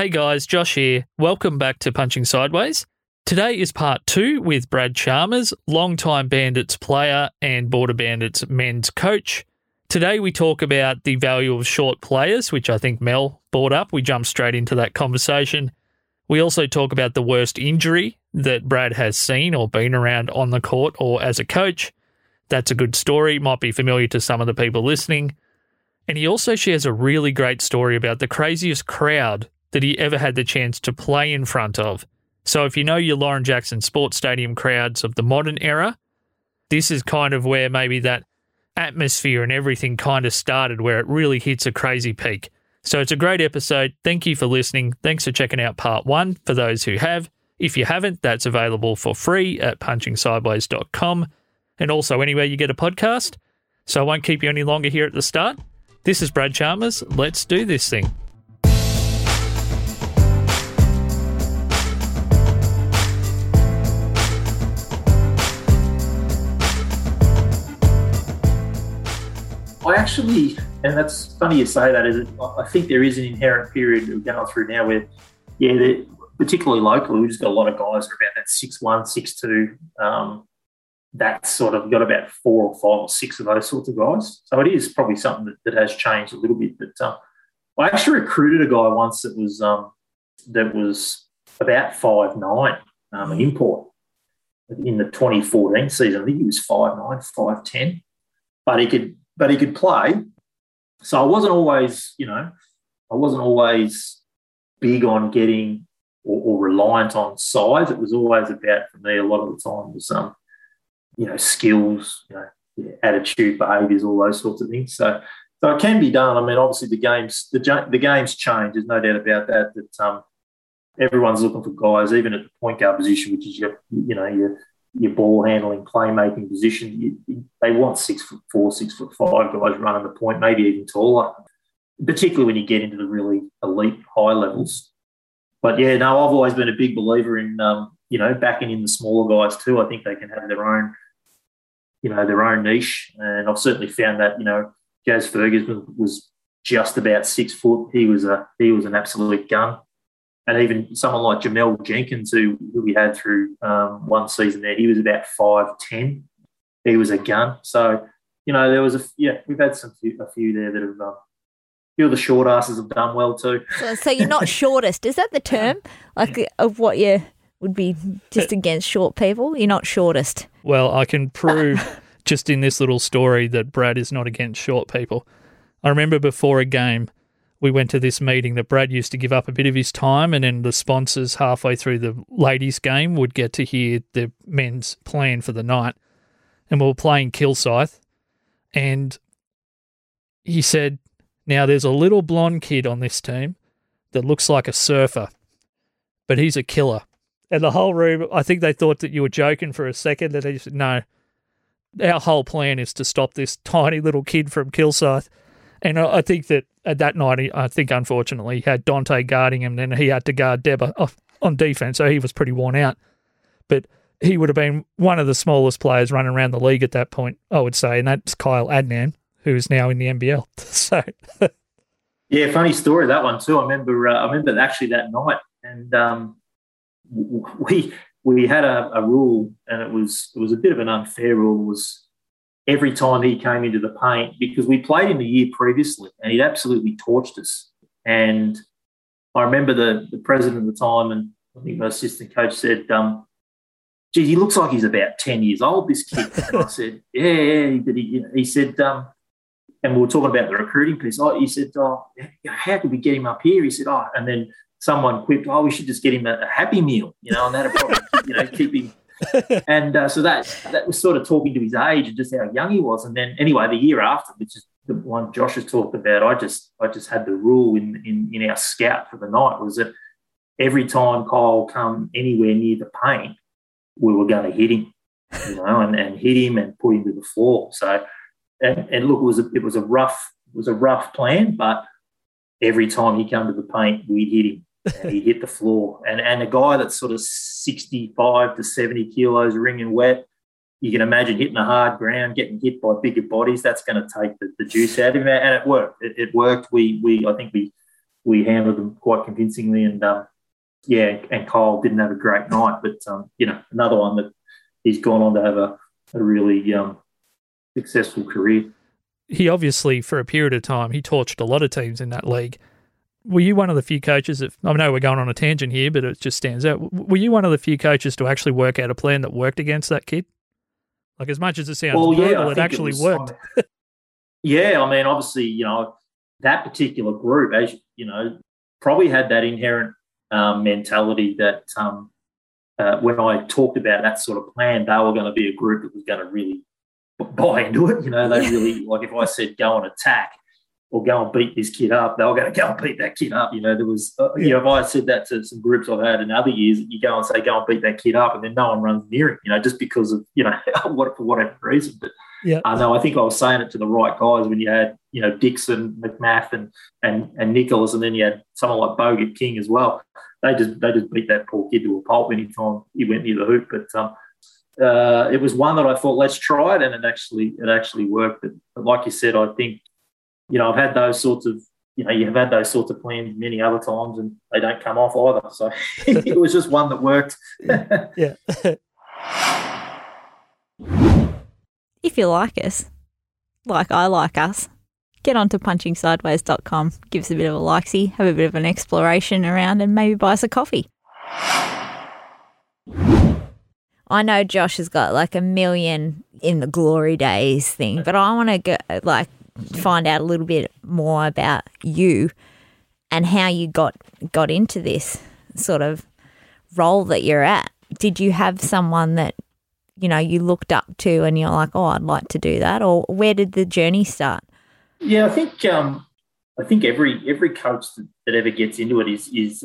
Hey guys, Josh here. Welcome back to Punching Sideways. Today is part two with Brad Chalmers, longtime Bandits player and Border Bandits men's coach. Today we talk about the value of short players, which I think Mel brought up. We jump straight into that conversation. We also talk about the worst injury that Brad has seen or been around on the court or as a coach. That's a good story, might be familiar to some of the people listening. And he also shares a really great story about the craziest crowd that he ever had the chance to play in front of. So if you know your Lauren Jackson Sports Stadium crowds of the modern era, this is kind of where maybe that atmosphere and everything kind of started, where it really hits a crazy peak. So it's a great episode. Thank you for listening. Thanks for checking out part one for those who have. If you haven't, that's available for free at punchingsideways.com. And also anywhere you get a podcast. So I won't keep you any longer here at the start. This is Brad Chalmers. Let's do this thing. I actually, and that's funny you say that, is I think there is an inherent period we're going through now where, particularly locally, we've just got a lot of guys who are about that 6'1", 6'2", that's sort of got about 4 or 5 or 6 of those sorts of guys. So it is probably something that has changed a little bit. But I actually recruited a guy once that was about 5'9", an import in the 2014 season. I think he was 5'9", 5'10", but he could play. So I wasn't always, big on getting or reliant on size. It was always about, for me, a lot of the time was skills, attitude, behaviours, all those sorts of things. So it can be done. I mean, obviously the game's changed. There's no doubt about that. That everyone's looking for guys, even at the point guard position, which is your ball handling, playmaking position. They want 6'4", 6'5" guys running the point, maybe even taller, particularly when you get into the really elite high levels. But I've always been a big believer in backing in the smaller guys too. I think they can have their own niche, and I've certainly found that. Jazz Ferguson was just about 6 foot. He was an absolute gun. And even someone like Jamel Jenkins, who we had through one season there, he was about 5'10". He was a gun. So, there was we've had a few there that have a few of the short asses have done well too. So you're not shortest. Is that the term? Like of what you would be just against short people? You're not shortest. Well, I can prove just in this little story that Brad is not against short people. I remember before a game, we went to this meeting that Brad used to give up a bit of his time, and then the sponsors halfway through the ladies' game would get to hear the men's plan for the night. And we were playing Kilsyth, and he said, "Now there's a little blonde kid on this team that looks like a surfer, but he's a killer." And the whole room, I think they thought that you were joking for a second, and they said, "No, our whole plan is to stop this tiny little kid from Kilsyth." And I think that at that night, unfortunately, he had Dante guarding him, then he had to guard Deba on defense, so he was pretty worn out. But he would have been one of the smallest players running around the league at that point, I would say, and that's Kyle Adnan, who is now in the NBL. So, yeah, funny story, that one too. I remember actually that night, and we had a rule, and it was a bit of an unfair rule, was every time he came into the paint, because we played him the year previously and he'd absolutely torched us. And I remember the president at the time, and I think my assistant coach said, "Gee, he looks like he's about 10 years old, this kid." And I said, yeah. But he said, and we were talking about the recruiting piece. He said, "Oh, how could we get him up here?" He said, "Oh," and then someone quipped, "Oh, we should just get him a Happy Meal, and that'll probably, keep him." And so that was sort of talking to his age and just how young he was. And then anyway, the year after, which is the one Josh has talked about, I just had the rule in our scout for the night, was that every time Kyle come anywhere near the paint, we were going to hit him, and hit him and put him to the floor. So and look, it was a rough plan, but every time he come to the paint, we'd hit him. And he hit the floor. And a guy that's sort of 65 to 70 kilos, wringing wet, you can imagine hitting the hard ground, getting hit by bigger bodies. That's going to take the juice out of him. And it worked. It worked. I think we we handled them quite convincingly. And, and Kyle didn't have a great night. But, another one that he's gone on to have a really successful career. He obviously, for a period of time, he torched a lot of teams in that league. Were you one of the few coaches that, I know we're going on a tangent here, but it just stands out. Were you one of the few coaches to actually work out a plan that worked against that kid? Like, as much as it sounds brutal, it actually worked. Obviously, that particular group, as you know, probably had that inherent mentality that when I talked about that sort of plan, they were going to be a group that was going to really buy into it. They really, like, if I said go and attack, or go and beat this kid up, they were going to go and beat that kid up. There was, if I said that to some groups I've had in other years, you go and say, go and beat that kid up, and then no one runs near him, just because of, for whatever reason. But I think I was saying it to the right guys when you had, Dixon, McMath and Nicholas, and then you had someone like Bogut King as well. They just beat that poor kid to a pulp anytime he went near the hoop. But it was one that I thought, let's try it, and it actually worked. But like you said, I think, I've had those sorts of, you've had those sorts of plans many other times and they don't come off either. So it was just one that worked. Yeah. If you like us, like I like us, get onto punchingsideways.com, give us a bit of a likesy, have a bit of an exploration around, and maybe buy us a coffee. I know Josh has got like a million in the glory days thing, but I want to go find out a little bit more about you and how you got into this sort of role that you're at. Did you have someone that, you looked up to and you're like, oh, I'd like to do that? Or where did the journey start? Yeah, I think every coach that ever gets into it is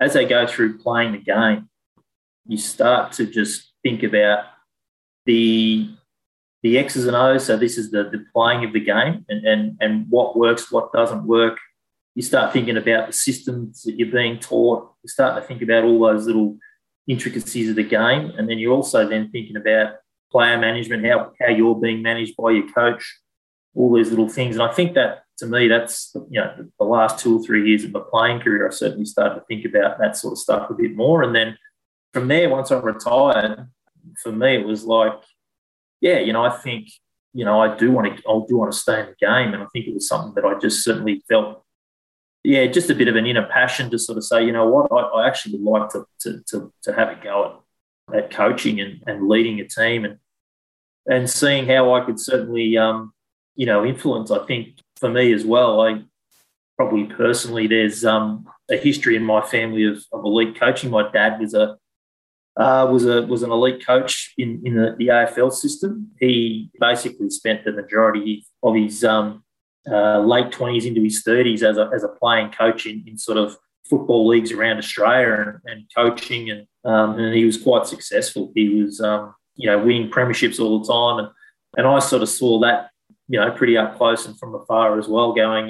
as they go through playing the game, you start to just think about the X's and O's, so this is the playing of the game and what works, what doesn't work. You start thinking about the systems that you're being taught. You start to think about all those little intricacies of the game, and then you're also then thinking about player management, how you're being managed by your coach, all these little things. And I think that, to me, that's the last 2 or 3 years of my playing career, I certainly started to think about that sort of stuff a bit more. And then from there, once I retired, for me it was like, I think, I do want to stay in the game. And I think it was something that I just certainly felt, just a bit of an inner passion to sort of say, you know what, I actually would like to have a go at coaching and leading a team and seeing how I could certainly, influence. I think for me as well, I probably personally, there's a history in my family of elite coaching. My dad was an elite coach in the AFL system. He basically spent the majority of his late 20s into his 30s as a playing coach in sort of football leagues around Australia and coaching, and he was quite successful. He was winning premierships all the time, and I sort of saw that pretty up close and from afar as well. Going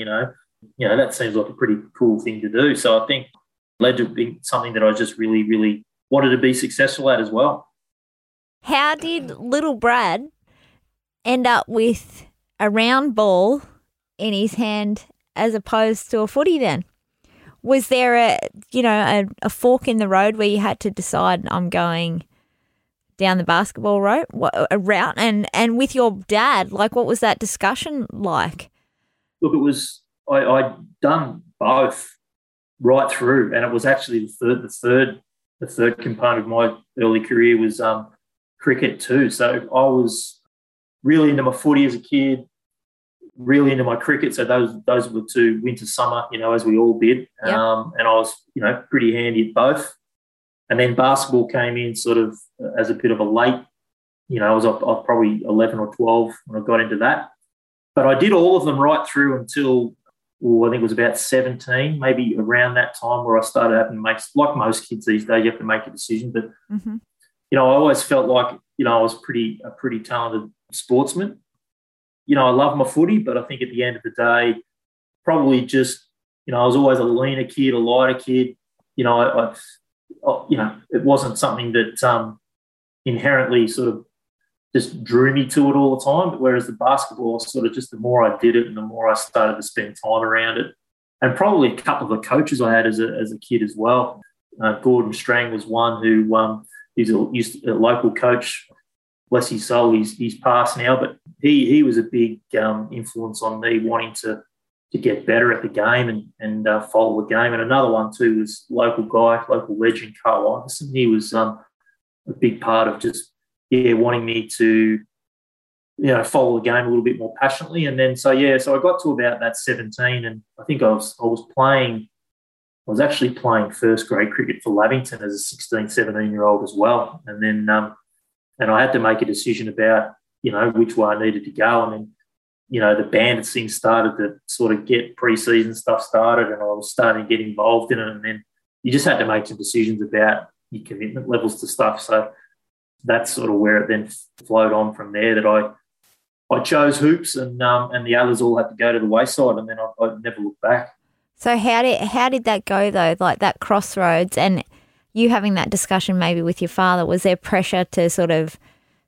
that seems like a pretty cool thing to do. So I think led to being something that I just really really wanted to be successful at as well. How did little Brad end up with a round ball in his hand as opposed to a footy then? Was there a fork in the road where you had to decide, I'm going down the basketball route? And with your dad, what was that discussion like? Look, it was, I'd done both right through, and it was actually the third component of my early career was cricket too. So I was really into my footy as a kid, really into my cricket. So those were two, winter, summer, as we all did. Yep. And I was, pretty handy at both. And then basketball came in sort of as a bit of a late, I was up probably 11 or 12 when I got into that. But I did all of them right through until I think it was about 17, maybe around that time, where I started having to make, like most kids these days, you have to make a decision. But, I always felt like, I was a pretty talented sportsman. I love my footy, but I think at the end of the day, probably just, I was always a leaner kid, a lighter kid. It wasn't something that inherently sort of just drew me to it all the time. But whereas the basketball, sort of just the more I did it and the more I started to spend time around it, and probably a couple of the coaches I had as a kid as well. Gordon Strang was one who he's a local coach. Bless his soul, he's passed now, but he was a big influence on me wanting to get better at the game and follow the game. And another one too was local legend, Carl Anderson. He was a big part of just wanting me to follow the game a little bit more passionately. And then so I got to about that 17, and I think I was actually playing first grade cricket for Lavington as a 16, 17-year-old as well. And then and I had to make a decision about, which way I needed to go. And then, the bandits thing started to sort of get pre-season stuff started, and I was starting to get involved in it. And then you just had to make some decisions about your commitment levels to stuff. So that's sort of where it then flowed on from there, that I chose hoops, and the others all had to go to the wayside, and then I never looked back. So how did that go, though, like that crossroads and you having that discussion maybe with your father? Was there pressure to sort of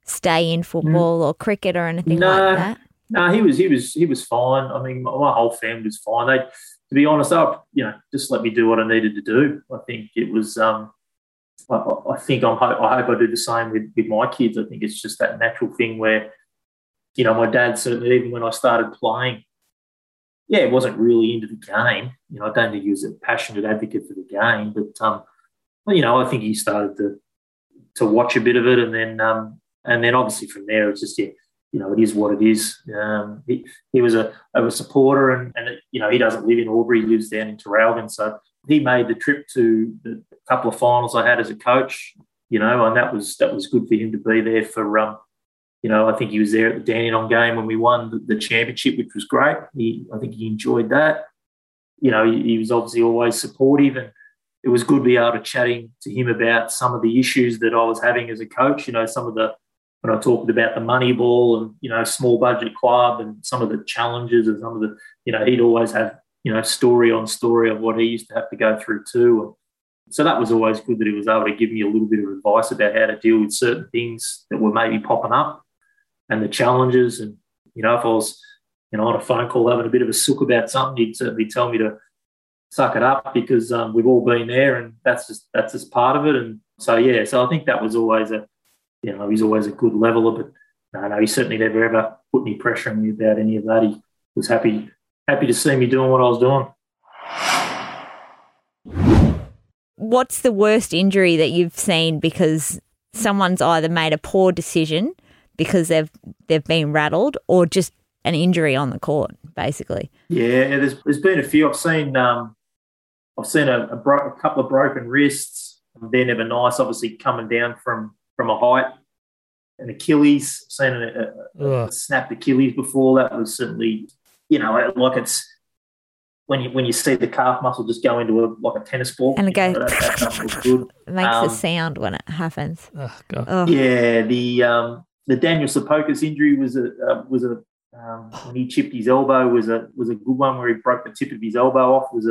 stay in football or cricket or anything like that? No, he was fine. I mean, my whole family was fine. They, to be honest, just let me do what I needed to do. I think it was I hope I do the same with my kids. I think it's just that natural thing where, my dad certainly, even when I started playing, it wasn't really into the game. I don't think he was a passionate advocate for the game, but I think he started to watch a bit of it, and then obviously from there it's just it is what it is. He was a supporter, and he doesn't live in Aubrey; he lives down in Tarelgan, so he made the trip to the couple of finals I had as a coach, and that was good for him to be there for. I think he was there at the Dandenong game when we won the championship, which was great. I think he enjoyed that. He was obviously always supportive, and it was good to be able to chatting to him about some of the issues that I was having as a coach. Some of the, when I talked about the money ball and, small budget club and some of the challenges and some of the, he'd always have, story on story of what he used to have to go through too. And so that was always good that he was able to give me a little bit of advice about how to deal with certain things that were maybe popping up and the challenges. And, if I was, on a phone call having a bit of a sook about something, he'd certainly tell me to suck it up, because we've all been there, and that's just part of it. And so I think that was always a, he's always a good leveler, but no, he certainly never ever put any pressure on me about any of that. He was happy to see me doing what I was doing. What's the worst injury that you've seen because someone's either made a poor decision because they've been rattled, or just an injury on the court, basically? Yeah, there's been a few. I've seen a couple of broken wrists. They're never nice, obviously, coming down from a height. An Achilles, I've seen a snapped Achilles before. That was certainly, like it's when you see the calf muscle just go into a tennis ball. And it goes. That good. It makes a sound when it happens. Oh, God. Oh. Yeah, the Daniel Sapokas injury when he chipped his elbow was a good one, where he broke the tip of his elbow off. Was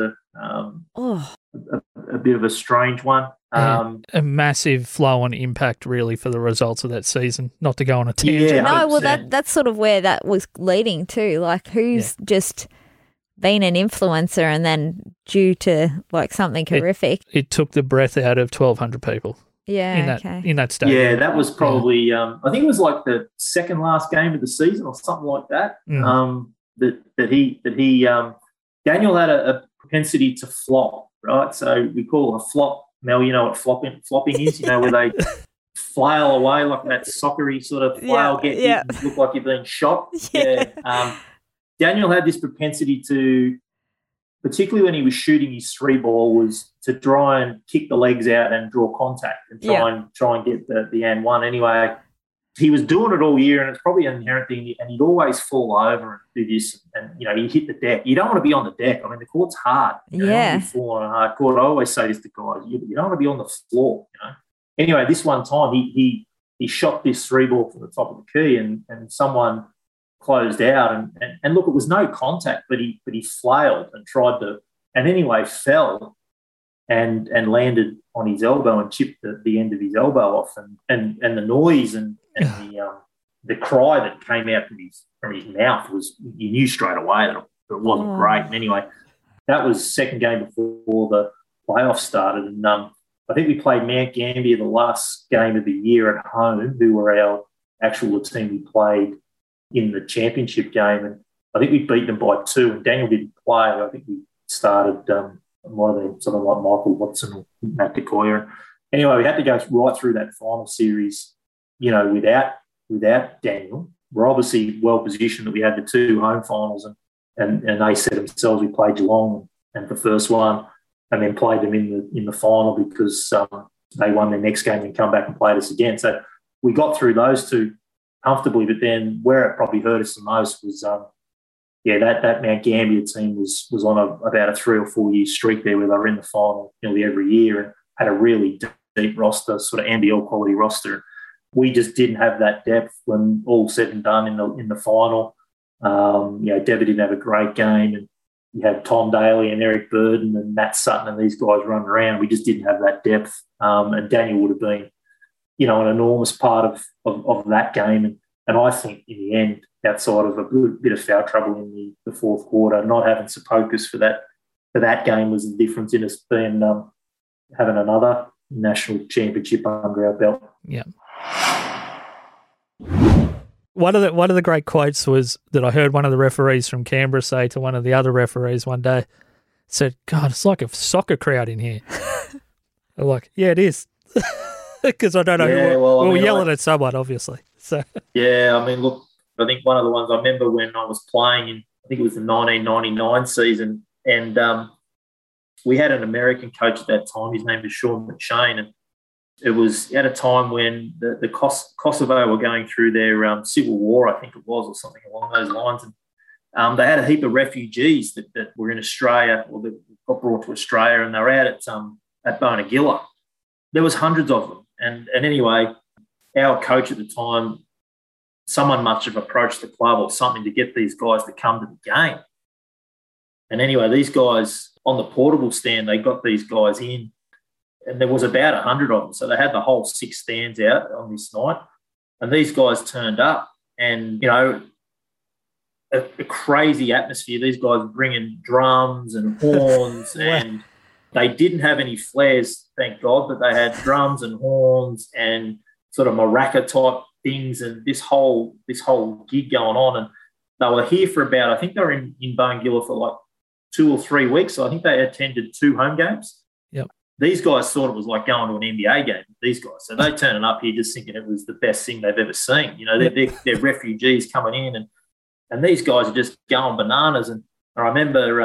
a bit of a strange one. A massive flow on impact, really, for the results of that season. Not to go on a tangent. Yeah, no, well, that's sort of where that was leading to. Like, who's just been an influencer and then due to something horrific, it took the breath out of 1,200 people. Yeah, in that state. Yeah, that was probably I think it was the second last game of the season or something like that. That he Daniel had a propensity to flop, right? So we call it a flop. Mel, you know what flopping is, where they flail away like that soccery sort of flail, get look like you're being shot. Yeah. Daniel had this propensity to, particularly when he was shooting his three ball, was to try and kick the legs out and draw contact and try and get the and one. Anyway, he was doing it all year, and it's probably an inherent thing, and he'd always fall over and do this, and, he'd hit the deck. You don't want to be on the deck. I mean, the court's hard. You fall on a hard court. I always say this to guys, you don't want to be on the floor, Anyway, this one time he shot this three ball from the top of the key, and someone closed out, and look, it was no contact, but he flailed and anyway fell and landed on his elbow and chipped the end of his elbow off, and the noise and the cry that came out from his mouth was, you knew straight away that it wasn't great. And anyway, that was second game before the playoffs started. And I think we played Mount Gambier the last game of the year at home, who were our actual team we played in the championship game. And I think we beat them by 2, and Daniel didn't play. I think we started one of them, something like Michael Watson or Matt DeCoya. Anyway, we had to go right through that final series, you know, without Daniel. We're obviously well positioned that we had the 2 home finals, and they said themselves we played Geelong and the first one, and then played them in the final because they won their next game and come back and played us again. So we got through those 2 comfortably, but then where it probably hurt us the most was, that Mount Gambier team was on about a 3 or 4 year streak there where they were in the final nearly every year and had a really deep roster, sort of NBL quality roster. We just didn't have that depth when all said and done in the final. Devin didn't have a great game, and you had Tom Daly and Eric Burden and Matt Sutton and these guys running around. We just didn't have that depth. And Daniel would have been, an enormous part of that game. And I think in the end, outside of a good bit of foul trouble in the fourth quarter, not having Sapokas for that game was the difference in us being having another national championship under our belt. Yeah. One of the great quotes was that I heard one of the referees from Canberra say to one of the other referees one day, said, "God, it's like a soccer crowd in here." I'm like, yeah, it is. Because I don't know who we're yelling at someone, obviously. So yeah, I think one of the ones I remember when I was playing in, I think it was the 1999 season, and we had an American coach at that time. His name was Sean McShane, and it was at a time when the Kosovo were going through their civil war, I think it was, or something along those lines. And they had a heap of refugees that were in Australia, or that got brought to Australia, and they were out at Bonagilla. There was hundreds of them. And anyway, our coach at the time, someone must have approached the club or something to get these guys to come to the game. And anyway, these guys on the portable stand, they got these guys in, and there was about 100 of them. So they had the whole 6 stands out on this night, and these guys turned up, and, a crazy atmosphere. These guys were bringing drums and horns and they didn't have any flares, thank God, but they had drums and horns and sort of maraca type things, and this whole gig going on. And they were here for about, I think they were in Bonegilla for like 2 or 3 weeks. So I think they attended 2 home games. Yep. These guys thought it was like going to an NBA game, these guys. So they turning up here just thinking it was the best thing they've ever seen. They're refugees coming in, and these guys are just going bananas. And I remember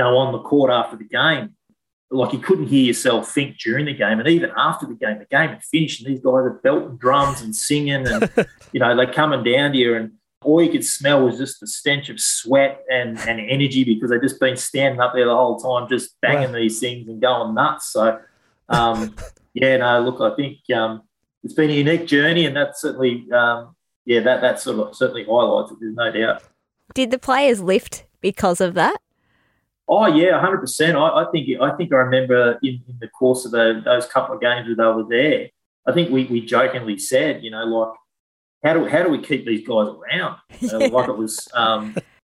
on the court after the game, like you couldn't hear yourself think during the game, and even after the game had finished, and these guys are belting drums and singing, and they're coming down here, and all you could smell was just the stench of sweat and energy, because they'd just been standing up there the whole time, just banging these things and going nuts. So, I think it's been a unique journey, and that certainly, that sort of certainly highlights it. There's no doubt. Did the players lift because of that? Oh yeah, 100%. I think I remember in the course of those couple of games that they were there, I think we jokingly said, how do we keep these guys around? Like it was,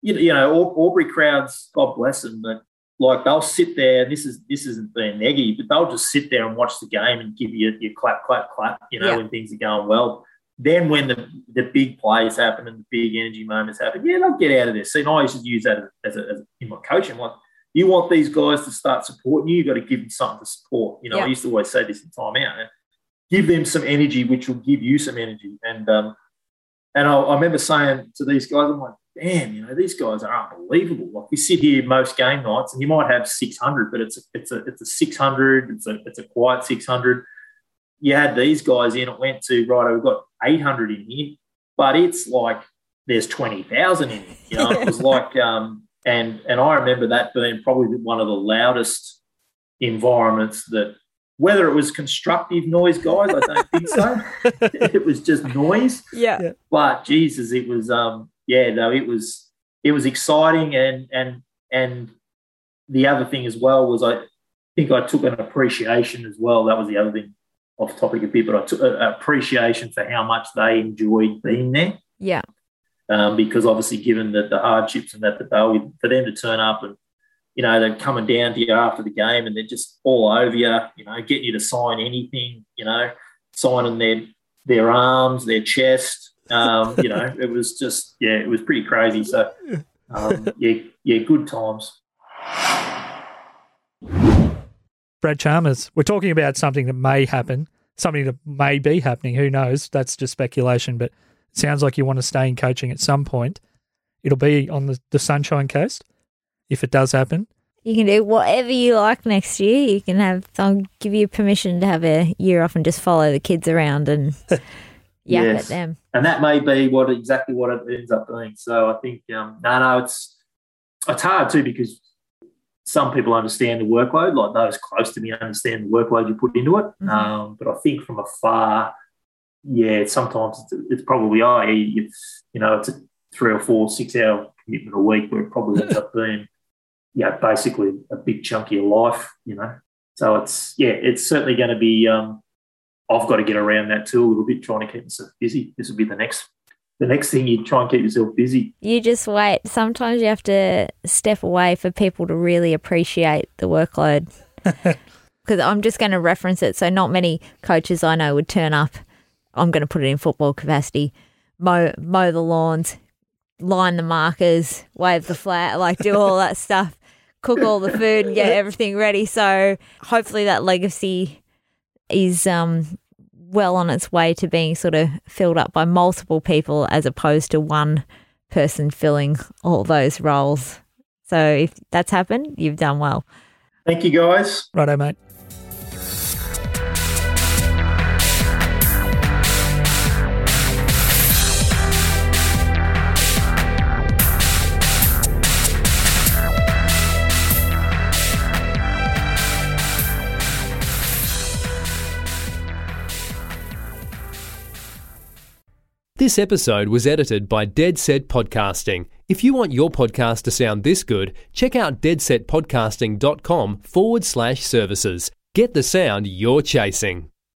Aubrey crowds, God bless them, but like they'll sit there. And this isn't being neggy, but they'll just sit there and watch the game and give you your clap, clap, clap. When things are going well. Then when the big plays happen and the big energy moments happen, they'll get out of there. So I used to use that as in my coaching. Like, you want these guys to start supporting you, you've got to give them something to support. I used to always say this in time out. Give them some energy, which will give you some energy. And I remember saying to these guys, I'm like, damn, these guys are unbelievable. Like, we sit here most game nights and you might have 600, but it's a 600, it's a quiet 600. You had these guys in, it went to, right, we've got 800 in here, but it's like there's 20,000 in here. It was like, and I remember that being probably one of the loudest environments that, whether it was constructive noise, guys, I don't think so. It was just noise. Yeah. But Jesus, it was, it was exciting. And the other thing as well was, I think I took an appreciation as well. That was the other thing. Off topic a bit, but I took appreciation for how much they enjoyed being there. Yeah. Because obviously given the hardships and that, for them to turn up and you know, they're coming down to you after the game and they're just all over you, you know, getting you to sign anything, you know, signing their arms, their chest. You know, it was just, yeah, it was pretty crazy. So, yeah, good times. Brad Chalmers, we're talking about something that may happen, something that may be happening. Who knows? That's just speculation, but it sounds like you want to stay in coaching at some point. It'll be on the Sunshine Coast if it does happen. You can do whatever you like next year. You can have, I'll give you permission to have a year off and just follow the kids around and yap at them. And that may be exactly what it ends up being. So I think, it's hard too, because some people understand the workload, like those close to me understand the workload you put into it. Mm-hmm. But I think from afar, yeah, sometimes it's probably, it's a 3 or 4 6-hour commitment a week where it probably ends up being, basically a big chunk of your life, you know. So it's certainly going to be, I've got to get around that too a little bit, trying to keep myself busy. This will be the next thing you try and keep yourself busy. You just wait. Sometimes you have to step away for people to really appreciate the workload. Because I'm just going to reference it. So not many coaches I know would turn up. I'm going to put it in football capacity. Mow the lawns, line the markers, wave the flag, like do all that stuff, cook all the food and get everything ready. So hopefully that legacy is well on its way to being sort of filled up by multiple people as opposed to one person filling all those roles. So if that's happened, you've done well. Thank you, guys. Righto, mate. This episode was edited by Dead Set Podcasting. If you want your podcast to sound this good, check out deadsetpodcasting.com/services. Get the sound you're chasing.